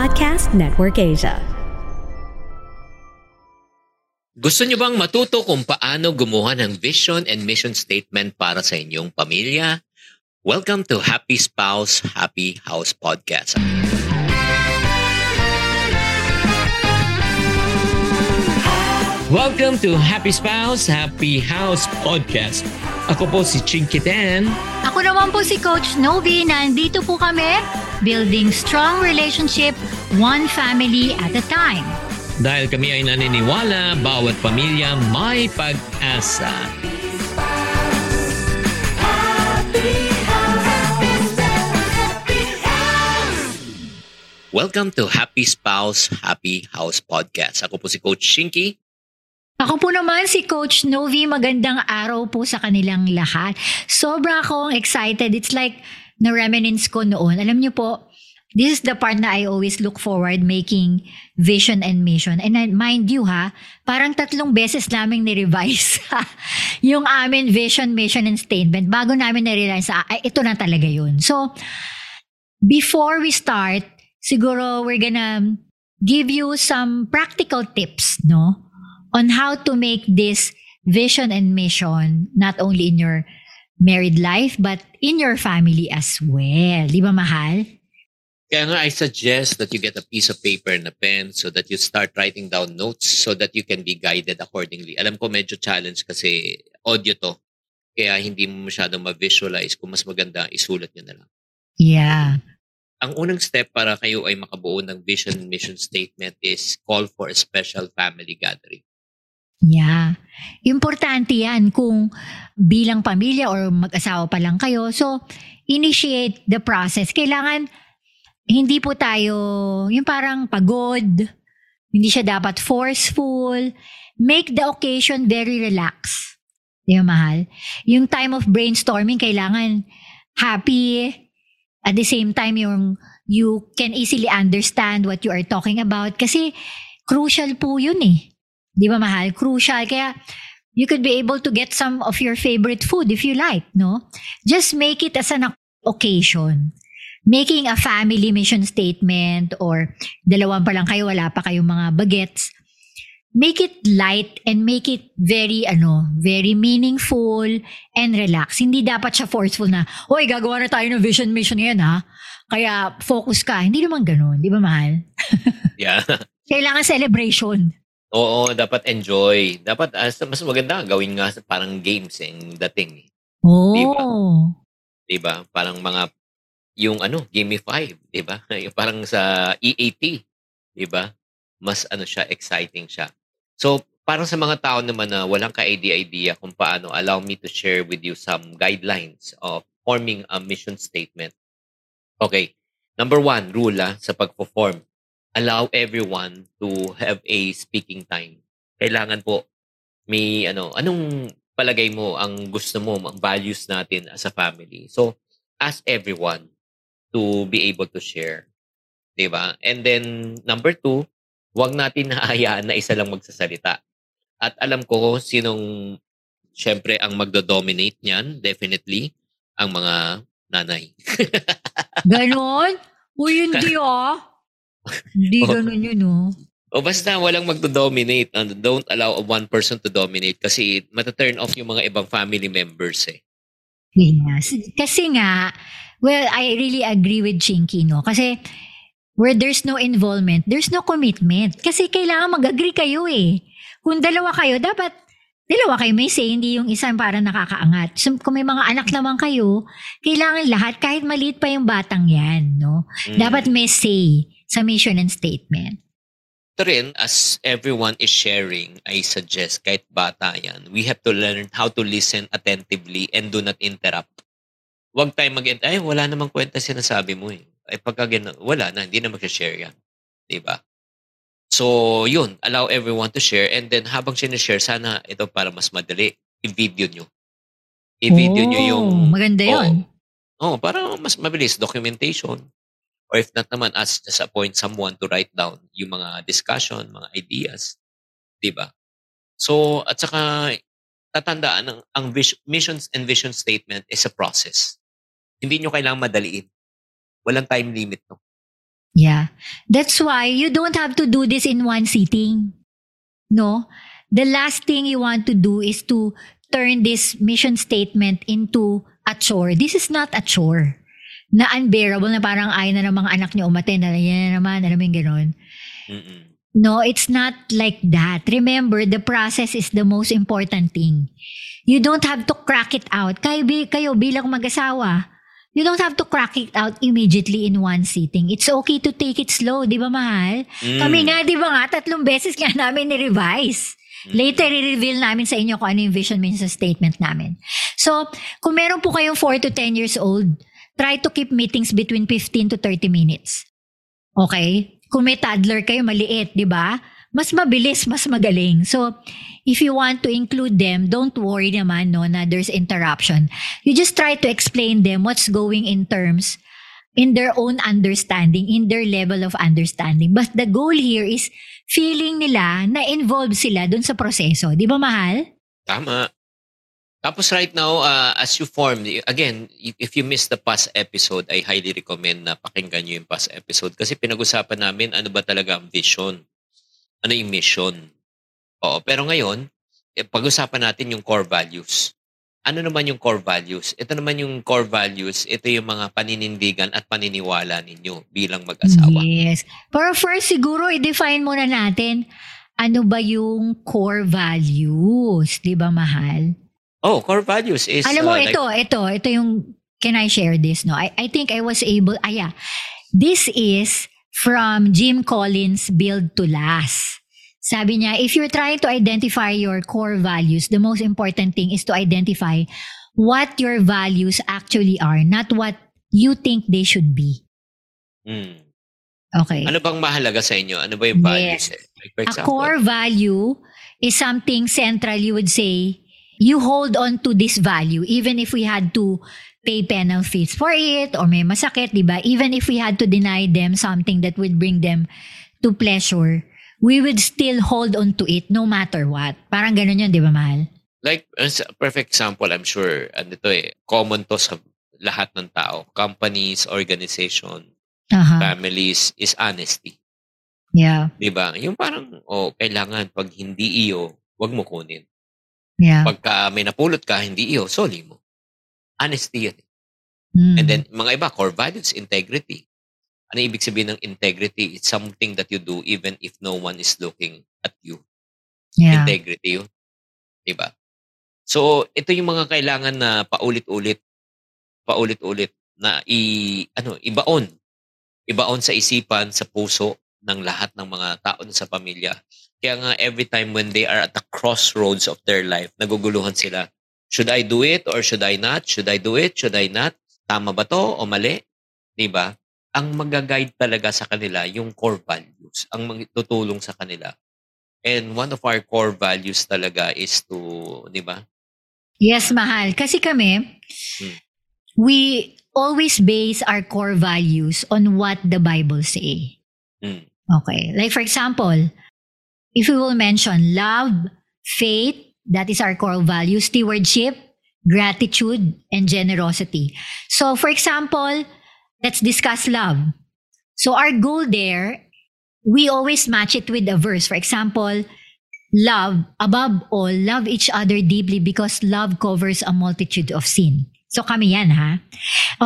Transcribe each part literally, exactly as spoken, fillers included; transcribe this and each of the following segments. Podcast Network Asia. Gusto nyo bang matuto kung paano gumawa ng vision and mission statement para sa inyong pamilya? Welcome to Happy Spouse, Happy House Podcast. Welcome to Happy Spouse, Happy House Podcast. Ako po si Chinkee Tan. Ako naman po si Coach Nove. Nandito po kami, building strong relationship, one family at a time. Dahil kami ay naniniwala, bawat pamilya may pag-asa. Welcome to Happy Spouse, Happy House Podcast. Ako po si Coach Chinkee. Ako po naman si Coach Nove. Magandang araw po sa kanilang lahat. Sobra akong excited. It's like na-reminisce ko noon. Alam niyo po, this is the part na I always look forward, making vision and mission. And mind you ha, parang tatlong beses namin ni-revise yung amin vision, mission, and statement bago namin na-realize, ah, ito na talaga yun. So, before we start, siguro we're gonna give you some practical tips, no? On how to make this vision and mission not only in your married life but in your family as well. Di ba, mahal? Kaya nga, I suggest that you get a piece of paper and a pen so that you start writing down notes so that you can be guided accordingly. Alam ko medyo challenge kasi audio to. Kaya hindi mo masyadong ma-visualize. Kung mas maganda, isulat nyo na lang. Yeah. Ang unang step para kayo ay makabuo ng vision and mission statement is call for a special family gathering. Yeah. Importante yan kung bilang pamilya or mag-asawa pa lang kayo. So, initiate the process. Kailangan hindi po tayo, yung parang pagod, hindi siya dapat forceful. Make the occasion very relaxed. Di ba, mahal? Yung time of brainstorming, kailangan happy. At the same time, yung you can easily understand what you are talking about. Kasi crucial po yun eh. Di ba, mahal? Crucial. Kaya you could be able to get some of your favorite food if you like, no? Just make it as an occasion. Making a family mission statement or dalawang pa lang kayo, wala pa kayong mga bagets. Make it light and make it very, ano, very meaningful and relaxed. Hindi dapat siya forceful na, hoy, gagawa na tayo ng vision mission ngayon ha. Kaya focus ka. Hindi naman ganun. Di ba, mahal? Yeah. Kailangan celebration. Oo, dapat enjoy. Dapat, mas maganda gawin nga parang games yung dating. Oo. Diba? Diba? Parang mga yung ano, gamify, di ba? Parang sa E A T, di ba? Mas ano siya, exciting siya. So, parang sa mga tao naman na walang ka-idea-idea kung paano, allow me to share with you some guidelines of forming a mission statement. Okay. Number one, rule ah, sa pag-perform. Allow everyone to have a speaking time. Kailangan po, may ano, anong palagay mo, ang gusto mo, ang values natin as a family. So, ask everyone to be able to share. Diba? And then, number two, huwag natin nahahayaan na isa lang magsasalita. At alam ko sinong, syempre, ang magdo-dominate niyan, definitely, ang mga nanay. Ganon? Uy, hindi ah. Hindi ganon yun, oh. O basta walang magdo-dominate. And don't allow one person to dominate kasi mataturn off yung mga ibang family members eh. Yes. Kasi nga, well, I really agree with Chinkee, no? Kasi where there's no involvement, there's no commitment. Kasi kailangan mag-agree kayo eh. Kung dalawa kayo, dapat dalawa kayo may say, hindi yung isang para nakakaangat. So, kung may mga anak naman kayo, kailangan lahat, kahit maliit pa yung batang yan, no? Mm. Dapat may say sa mission and statement. Ito rin, as everyone is sharing, I suggest kahit bata yan, we have to learn how to listen attentively and do not interrupt. Huwag tayo mag-end. Ay, wala namang kwenta sinasabi mo eh. Ay, pagka gano'n, wala na. Hindi na mag-share yan. Diba? So, yun. Allow everyone to share. And then, habang sinashare, sana ito para mas madali. I-video nyo. I-video oh, nyo yung... Maganda yun. Oo. Oh, oh, para mas mabilis. Documentation. Or if not naman, ask, just appoint someone to write down yung mga discussion, mga ideas. Diba? So, at saka, tatandaan, ang, ang vision, missions and vision statement is a process. Hindi nyo kailangang madaliin. Walang time limit, no? Yeah. That's why you don't have to do this in one sitting. No? The last thing you want to do is to turn this mission statement into a chore. This is not a chore na unbearable na parang ayaw na ng mga anak niyo umaten. Yan na naman, alam mo yung gano'n. No, it's not like that. Remember, the process is the most important thing. You don't have to crack it out. Kayo, kayo bilang mag-asawa, you don't have to crack it out immediately in one sitting. It's okay to take it slow, di ba mahal? Mm. Kami nga, di ba nga, tatlong beses nga namin ni-revise. Mm. Later, i-reveal namin sa inyo kung ano yung vision mission statement namin. So, kung meron po kayong four to ten years old, try to keep meetings between fifteen to thirty minutes. Okay? Kung may toddler kayo, maliit, di ba? Mas mabilis, mas magaling. So, if you want to include them, don't worry naman no, na there's interruption. You just try to explain them what's going in terms, in their own understanding, in their level of understanding. But the goal here is feeling nila na involved sila dun sa proseso. Di ba, mahal? Tama. Tapos right now, uh, as you form, again, if you missed the past episode, I highly recommend na pakinggan nyo yung past episode kasi pinag-usapan namin ano ba talaga ang vision. Ano yung mission? Oo, pero ngayon, eh, pag-usapan natin yung core values. Ano naman yung core values? Ito naman yung core values, ito yung mga paninindigan at paniniwala ninyo bilang mag-asawa. Yes. Pero first, siguro, i-define muna natin ano ba yung core values, di ba, mahal? Oh, core values is... Alam mo, uh, ito, like, ito, ito yung... Can I share this? No, I, I think I was able... Ah, yeah. This is... From Jim Collins, Build to Last. Sabi niya, if you're trying to identify your core values, the most important thing is to identify what your values actually are, not what you think they should be. Mm. Okay. Ano bang mahalaga sa inyo? Ano ba yung values? Yes. Like for example, a core value is something central, you would say, you hold on to this value, even if we had to pay penalties for it or may masakit, di ba? Even if we had to deny them something that would bring them to pleasure, we would still hold on to it no matter what. Parang ganun yun, di ba, mahal? Like, a perfect example, I'm sure, ano to eh, common to sa lahat ng tao, companies, organization, uh-huh. families, is honesty. Yeah. Di ba? Yung parang, oh, kailangan pag hindi iyo, wag mo kunin. Yeah. Pagka may napulot ka, hindi iyo, sorry mo. Honesty yun. Mm. And then, mga iba, core values, integrity. Ano ibig sabihin ng integrity? It's something that you do even if no one is looking at you. Yeah. Integrity yun. Diba? So, ito yung mga kailangan na paulit-ulit, paulit-ulit na i, ano, ibaon. Ibaon sa isipan, sa puso ng lahat ng mga tao sa pamilya. Kaya nga, every time when they are at the crossroads of their life, naguguluhan sila. Should I do it or should I not? Should I do it? Should I not? Tama ba to o mali? Diba? Ang mag-guide talaga sa kanila yung core values. Ang magtutulong sa kanila. And one of our core values talaga is to, diba? Yes, mahal. Kasi kami, hmm. we always base our core values on what the Bible say. Hmm. Okay. Like for example, if we will mention love, faith, that is our core value, stewardship, gratitude, and generosity. So, for example, let's discuss love. So, our goal there, we always match it with a verse. For example, love, above all, love each other deeply because love covers a multitude of sin. So, kami yan, ha?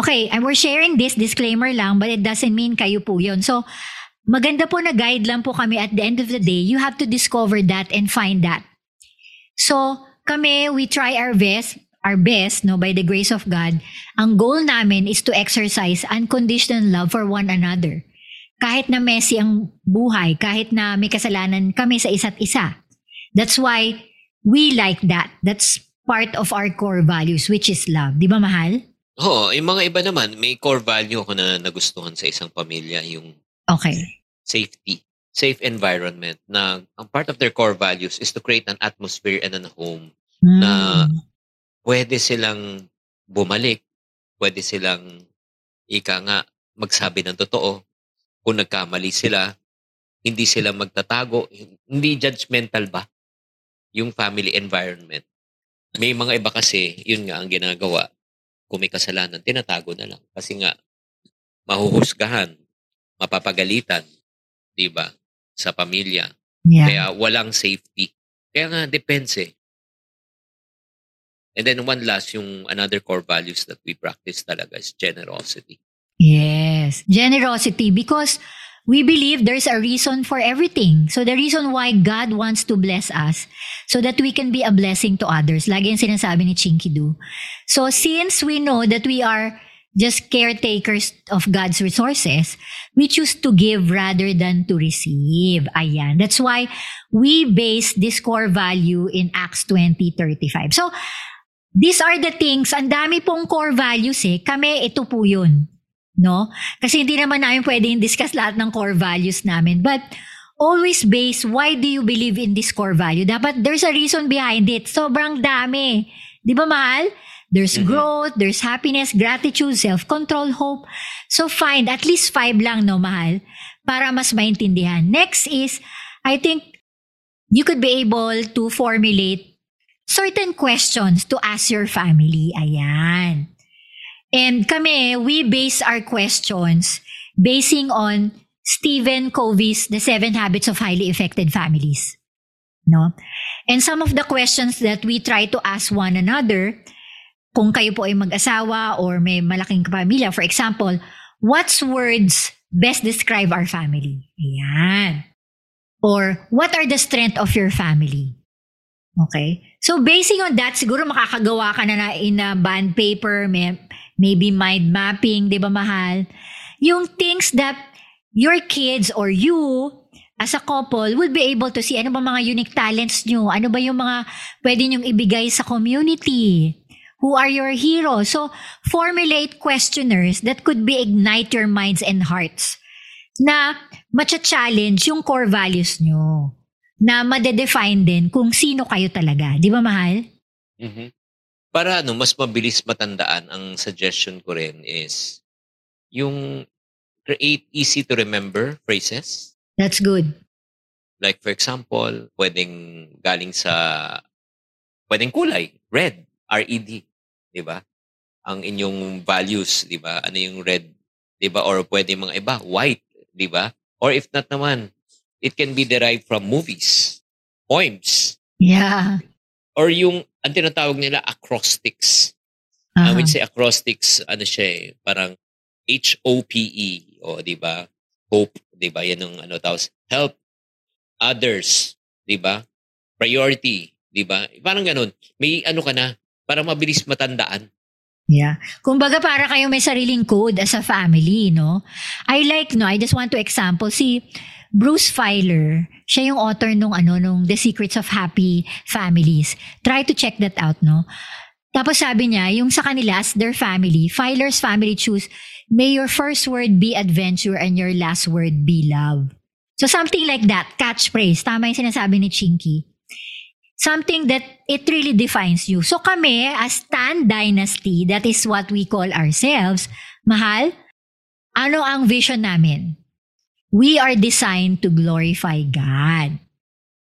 Okay, and we're sharing this disclaimer lang, but it doesn't mean kayo po yun. So, maganda po na guide lang po kami at the end of the day. You have to discover that and find that. So, kami, we try our best, our best, no, by the grace of God. Ang goal namin is to exercise unconditional love for one another. Kahit na messy ang buhay, kahit na may kasalanan kami sa isa't isa. That's why we like that. That's part of our core values, which is love. Di ba, mahal? Oo, yung mga iba naman, may core value ako na nagustuhan sa isang pamilya, yung okay. Safety. Safe environment na ang part of their core values is to create an atmosphere and a home mm. na pwede silang bumalik, pwede silang ika nga magsabi ng totoo. Kung nagkamali sila, hindi sila magtatago, hindi judgmental ba yung family environment. May mga iba kasi, yun nga ang ginagawa. Kung may kasalanan, tinatago na lang kasi nga mahuhusgahan. mapapagalitan, di ba, sa pamilya. Yeah. Kaya walang safety. Kaya nga, depends eh. And then one last, yung another core values that we practice talaga is generosity. Yes, generosity, because we believe there's a reason for everything. So the reason why God wants to bless us so that we can be a blessing to others. Lagi yung sinasabi ni Chinkee Du. So since we know that we are just caretakers of God's resources, we choose to give rather than to receive. Ayan. That's why we base this core value in Acts twenty thirty-five. So these are the things, ang dami pong core values eh. Kami, ito po yun. No? Kasi hindi naman namin pwedeng discuss lahat ng core values namin. But always base, why do you believe in this core value? Dapat there's a reason behind it. Sobrang dami. Di ba, mahal? There's mm-hmm. growth, there's happiness, gratitude, self-control, hope. So find at least five lang, no, mahal? Para mas maintindihan. Next is, I think you could be able to formulate certain questions to ask your family. Ayan. And kami, we base our questions basing on Stephen Covey's The Seven Habits of Highly Effective Families. No? And some of the questions that we try to ask one another, kung kayo po ay mag-asawa or may malaking pamilya, for example, what's words best describe our family? Ayan. Or what are the strength of your family? Okay? So basing on that, siguro makakagawa ka na, na in a bond paper, may maybe mind mapping, di ba, mahal? Yung things that your kids or you as a couple would be able to see. Ano ba mga unique talents nyo? Ano ba yung mga pwede nyong ibigay sa community? Who are your heroes? So, formulate questionnaires that could be ignite your minds and hearts. Na macha-challenge yung core values nyo. Na madedefine din kung sino kayo talaga. Di ba, mahal? Mm-hmm. Para ano, mas mabilis matandaan, ang suggestion ko rin is yung create easy to remember phrases. That's good. Like for example, pwedeng galing sa, pwedeng kulay, red, R E D, di ba? Ang inyong values, di ba? Ano yung red, di ba? Or pwedeng mga iba, white, di ba? Or if not naman, it can be derived from movies, poems. Yeah. Or yung, ang tinatawag nila, acrostics. Uh-huh. I would say acrostics, ano siya eh, parang H O P E, o di ba? Hope, di ba? Yan ang ano tawag. Help others, di ba? Priority, di ba? Parang ganun. May ano ka na, para mabilis matandaan. Yeah. Kumbaga para kayo may sariling code as a family, no? I like, no, I just want to example, si Bruce Feiler, siya yung author nung ano, nung The Secrets of Happy Families. Try to check that out, no? Tapos sabi niya, yung sa kanila, their family, Feiler's family choose, may your first word be adventure and your last word be love. So something like that, catchphrase, tama yung sinasabi ni Chinkee. Something that it really defines you. So kami, as Tan Dynasty, that is what we call ourselves, mahal, ano ang vision namin? We are designed to glorify God.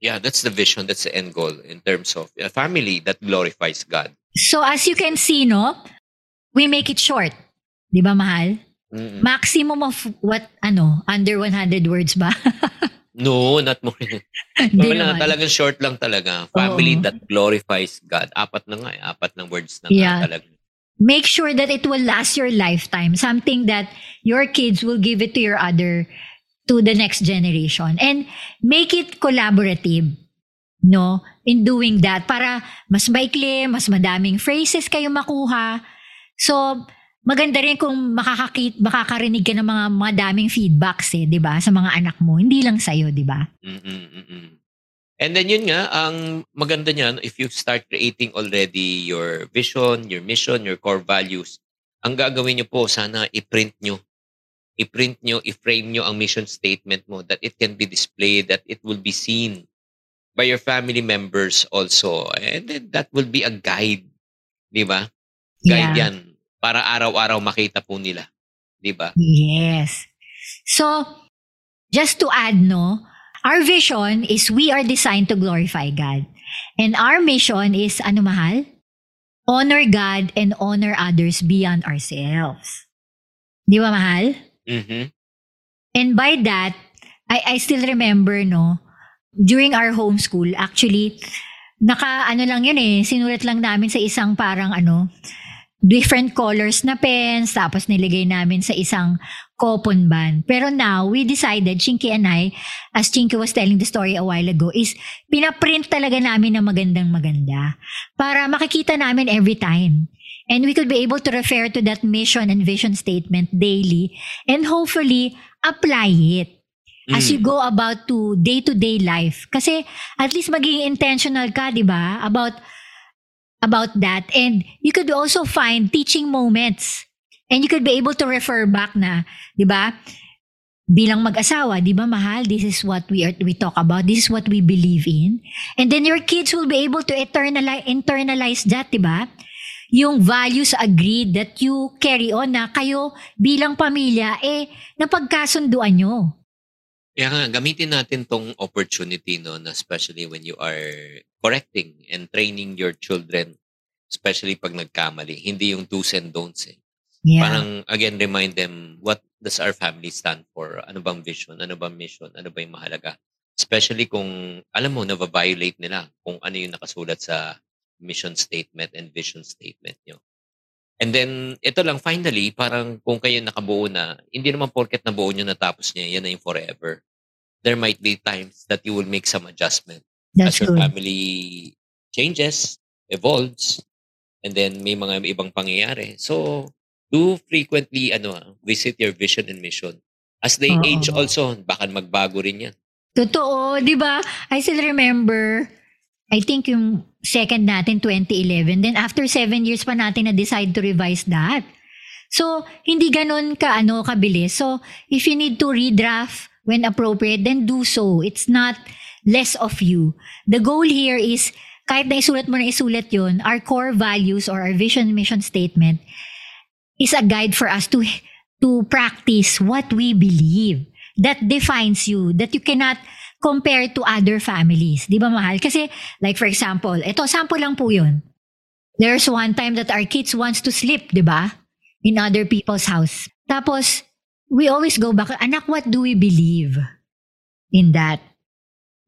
Yeah, that's the vision, that's the end goal in terms of a family that glorifies God. So as you can see, no, we make it short. Di ba, mahal? Mm-mm. Maximum of what, ano, under one hundred words ba? No, not more. Wala, talagang short lang talaga. Family Oo. That glorifies God. Apat na nga eh. Apat ng words na yeah. nga talaga. Make sure that it will last your lifetime. Something that your kids will give it to your other, to the next generation. And make it collaborative. No? In doing that. Para mas maikli, mas madaming phrases kayo makuha. So, maganda rin kung makakakit, makakarinig ka ng mga madaming feedbacks eh, di ba? Sa mga anak mo, hindi lang sa'yo, di ba? And then yun nga, ang maganda niyan, if you start creating already your vision, your mission, your core values, ang gagawin nyo po, sana i-print nyo. I-print nyo, i-frame nyo ang mission statement mo that it can be displayed, that it will be seen by your family members also. And then that will be a guide, di ba? Guide yeah. yan. Para araw-araw makita po nila. Diba? Yes. So, just to add, no, our vision is we are designed to glorify God. And our mission is, ano mahal? Honor God and honor others beyond ourselves. Di ba, mahal? Mm-hmm. And by that, I I still remember, no, during our homeschool, actually, naka ano lang yun eh, sinulat lang namin sa isang parang ano, different colors na pens, tapos nilagay namin sa isang coupon band. Pero now, we decided, Chinkee and I, as Chinkee was telling the story a while ago, is pinaprint talaga namin na magandang maganda para makikita namin every time. And we could be able to refer to that mission and vision statement daily and hopefully apply it as you go about to day-to-day life. Kasi at least maging intentional ka, di ba? About, about that. And you could also find teaching moments. And you could be able to refer back na, di ba? Bilang mag-asawa, di ba, mahal? This is what we are, we talk about. This is what we believe in. And then your kids will be able to internalize, internalize that, di ba? Yung values agreed that you carry on na kayo bilang pamilya, eh, napagkasunduan nyo. Kaya nga, gamitin natin tong opportunity, no, na especially when you are correcting and training your children, especially pag nagkamali. Hindi yung do's and don'ts. Eh. Yeah. Parang, again, remind them, what does our family stand for? Ano bang vision? Ano bang mission? Ano ba yung mahalaga? Especially kung, alam mo, nava-violate nila kung ano yung nakasulat sa mission statement and vision statement nyo. And then, ito lang, finally, parang kung kayo nakabuo na, hindi naman porket nabuo nyo natapos nyo, yan na yung forever. There might be times that you will make some adjustment. That's as your good. Family changes, evolves, and then may mga ibang pangyayari. So, do frequently ano visit your vision and mission. As they Uh-oh. age also, baka magbago rin yan. Totoo, di ba? I still remember, I think yung second natin, twenty eleven. Then after seven years pa natin na-decide to revise that. So, hindi ganun ka, ano, kabilis. So, if you need to redraft when appropriate, then do so. It's not less of you. The goal here is, kahit na isulat mo na isulat yun, our core values or our vision mission statement is a guide for us to, to practice what we believe. That defines you. That you cannot compared to other families. Di ba, mahal? Kasi, like for example, ito, sample lang po yun. There's one time that our kids wants to sleep, di ba? In other people's house. Tapos, we always go back, anak, what do we believe in that?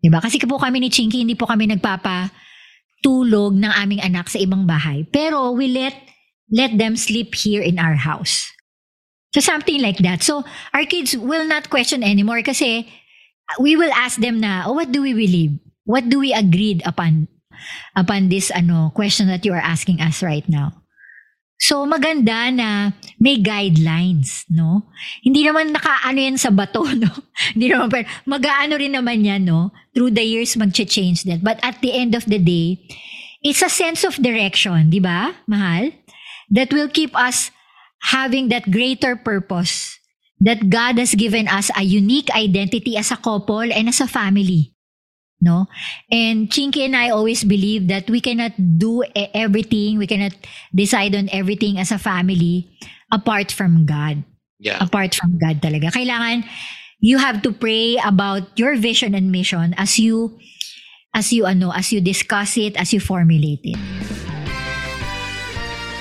Di ba? Kasi po kami ni Chinkee, hindi po kami nagpapatulog ng aming anak sa ibang bahay. Pero, we let, let them sleep here in our house. So, something like that. So, our kids will not question anymore kasi we will ask them na, oh, what do we believe? What do we agreed upon upon this ano question that you are asking us right now? So, maganda na may guidelines, no? Hindi naman nakaano yan sa bato, no? Hindi naman, pero mag-aano rin naman yan, no? Through the years, mag-change that. But at the end of the day, it's a sense of direction, di ba, mahal? That will keep us having that greater purpose that God has given us a unique identity as a couple and as a family. No? And Chinkee and I always believe that we cannot do everything, we cannot decide on everything as a family apart from God. Yeah. Apart from God talaga. Kailangan, you have to pray about your vision and mission as you, as you, ano, as you discuss it, as you formulate it.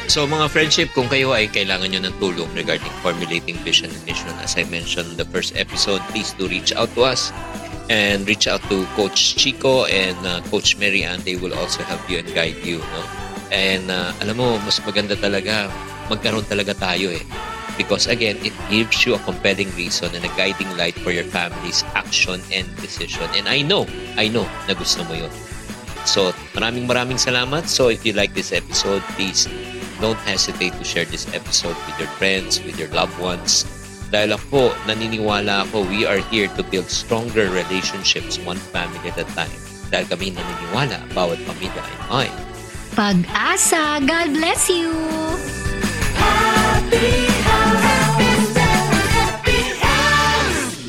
So mga friendship, kung kayo ay kailangan nyo ng tulong regarding formulating vision and mission, as I mentioned the first episode, please do reach out to us and reach out to Coach Chico and uh, Coach Mary Ann. They will also help you and guide you. No? And uh, alam mo, mas maganda talaga, magkaroon talaga tayo eh. Because again, it gives you a compelling reason and a guiding light for your family's action and decision. And I know, I know na gusto mo yun. So maraming maraming salamat. So if you like this episode, please don't hesitate to share this episode with your friends, with your loved ones. Dahil ako, naniniwala ako, we are here to build stronger relationships one family at a time. Dahil kami naniniwala, bawat pamilya ay may pag-asa. God bless you! Happy House! Happy House!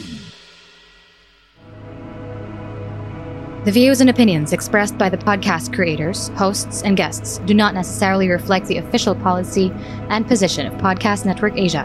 The views and opinions expressed by the podcast creators, hosts, and guests do not necessarily reflect the official policy and position of Podcast Network Asia,